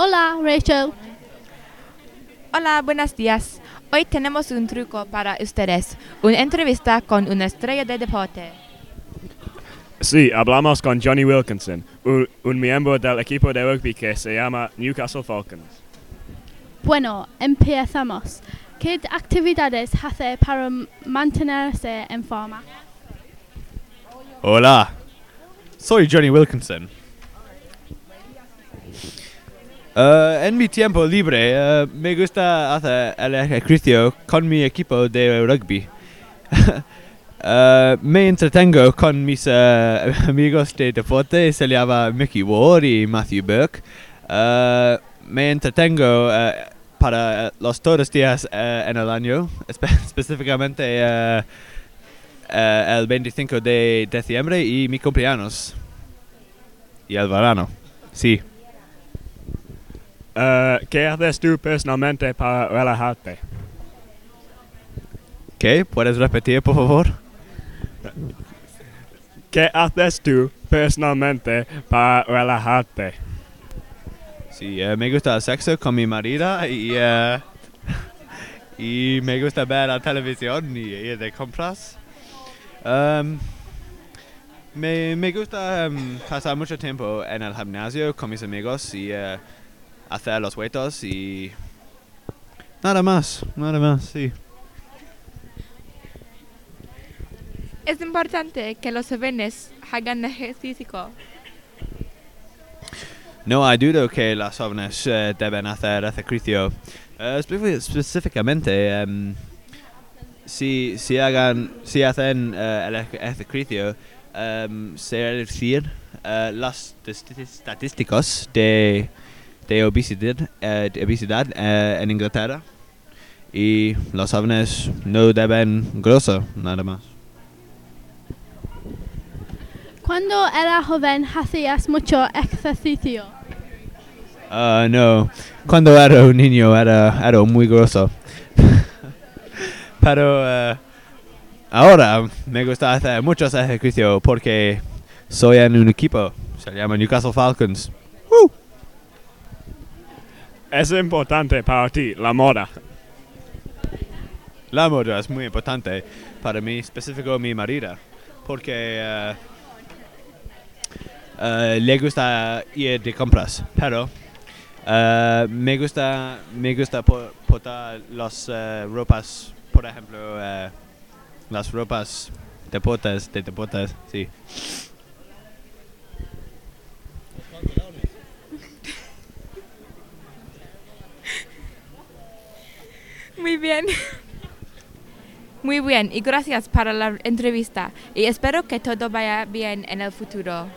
Hola, Rachel. Hola, buenos días. Hoy tenemos un truco para ustedes. Una entrevista con una estrella de deporte. Sí, hablamos con Johnny Wilkinson, un miembro del equipo de rugby que se llama Newcastle Falcons. Bueno, empezamos. ¿Qué actividades hace para mantenerse en forma? Hola, soy Johnny Wilkinson. En mi tiempo libre me gusta hacer el ejercicio con mi equipo de rugby. Me entretengo con mis amigos de deporte, se llama Mickey Ward y Matthew Burke. Me entretengo para los todos los días en el año, específicamente el 25 de diciembre y mi cumpleaños. Y el verano, sí. ¿Qué haces tú personalmente para relajarte? ¿Qué? ¿Puedes repetir, por favor? ¿Qué haces tú personalmente para relajarte? Sí, me gusta el sexo con mi marido y me gusta ver la televisión y ir de compras. Me gusta pasar mucho tiempo en el gimnasio con mis amigos y hacer los huetos y nada más, sí. Es importante que los jóvenes hagan ejercicio. No hay duda que los jóvenes deben hacer ejercicio. Específicamente, si hacen el ejercicio, se reducirán las estadísticas de obesidad en Inglaterra, y los jóvenes no deben grosso, nada más. ¿Cuando era joven hacías mucho ejercicio? No, cuando era un niño era muy grosso. Pero ahora me gusta hacer muchos ejercicios porque soy en un equipo, se llama Newcastle Falcons. ¡Woo! Es importante para ti la moda. La moda es muy importante para mí, específico mi marido, porque le gusta ir de compras, pero me gusta portar las ropas, por ejemplo, las ropas de deportes, sí. Muy bien, y gracias para la entrevista y espero que todo vaya bien en el futuro.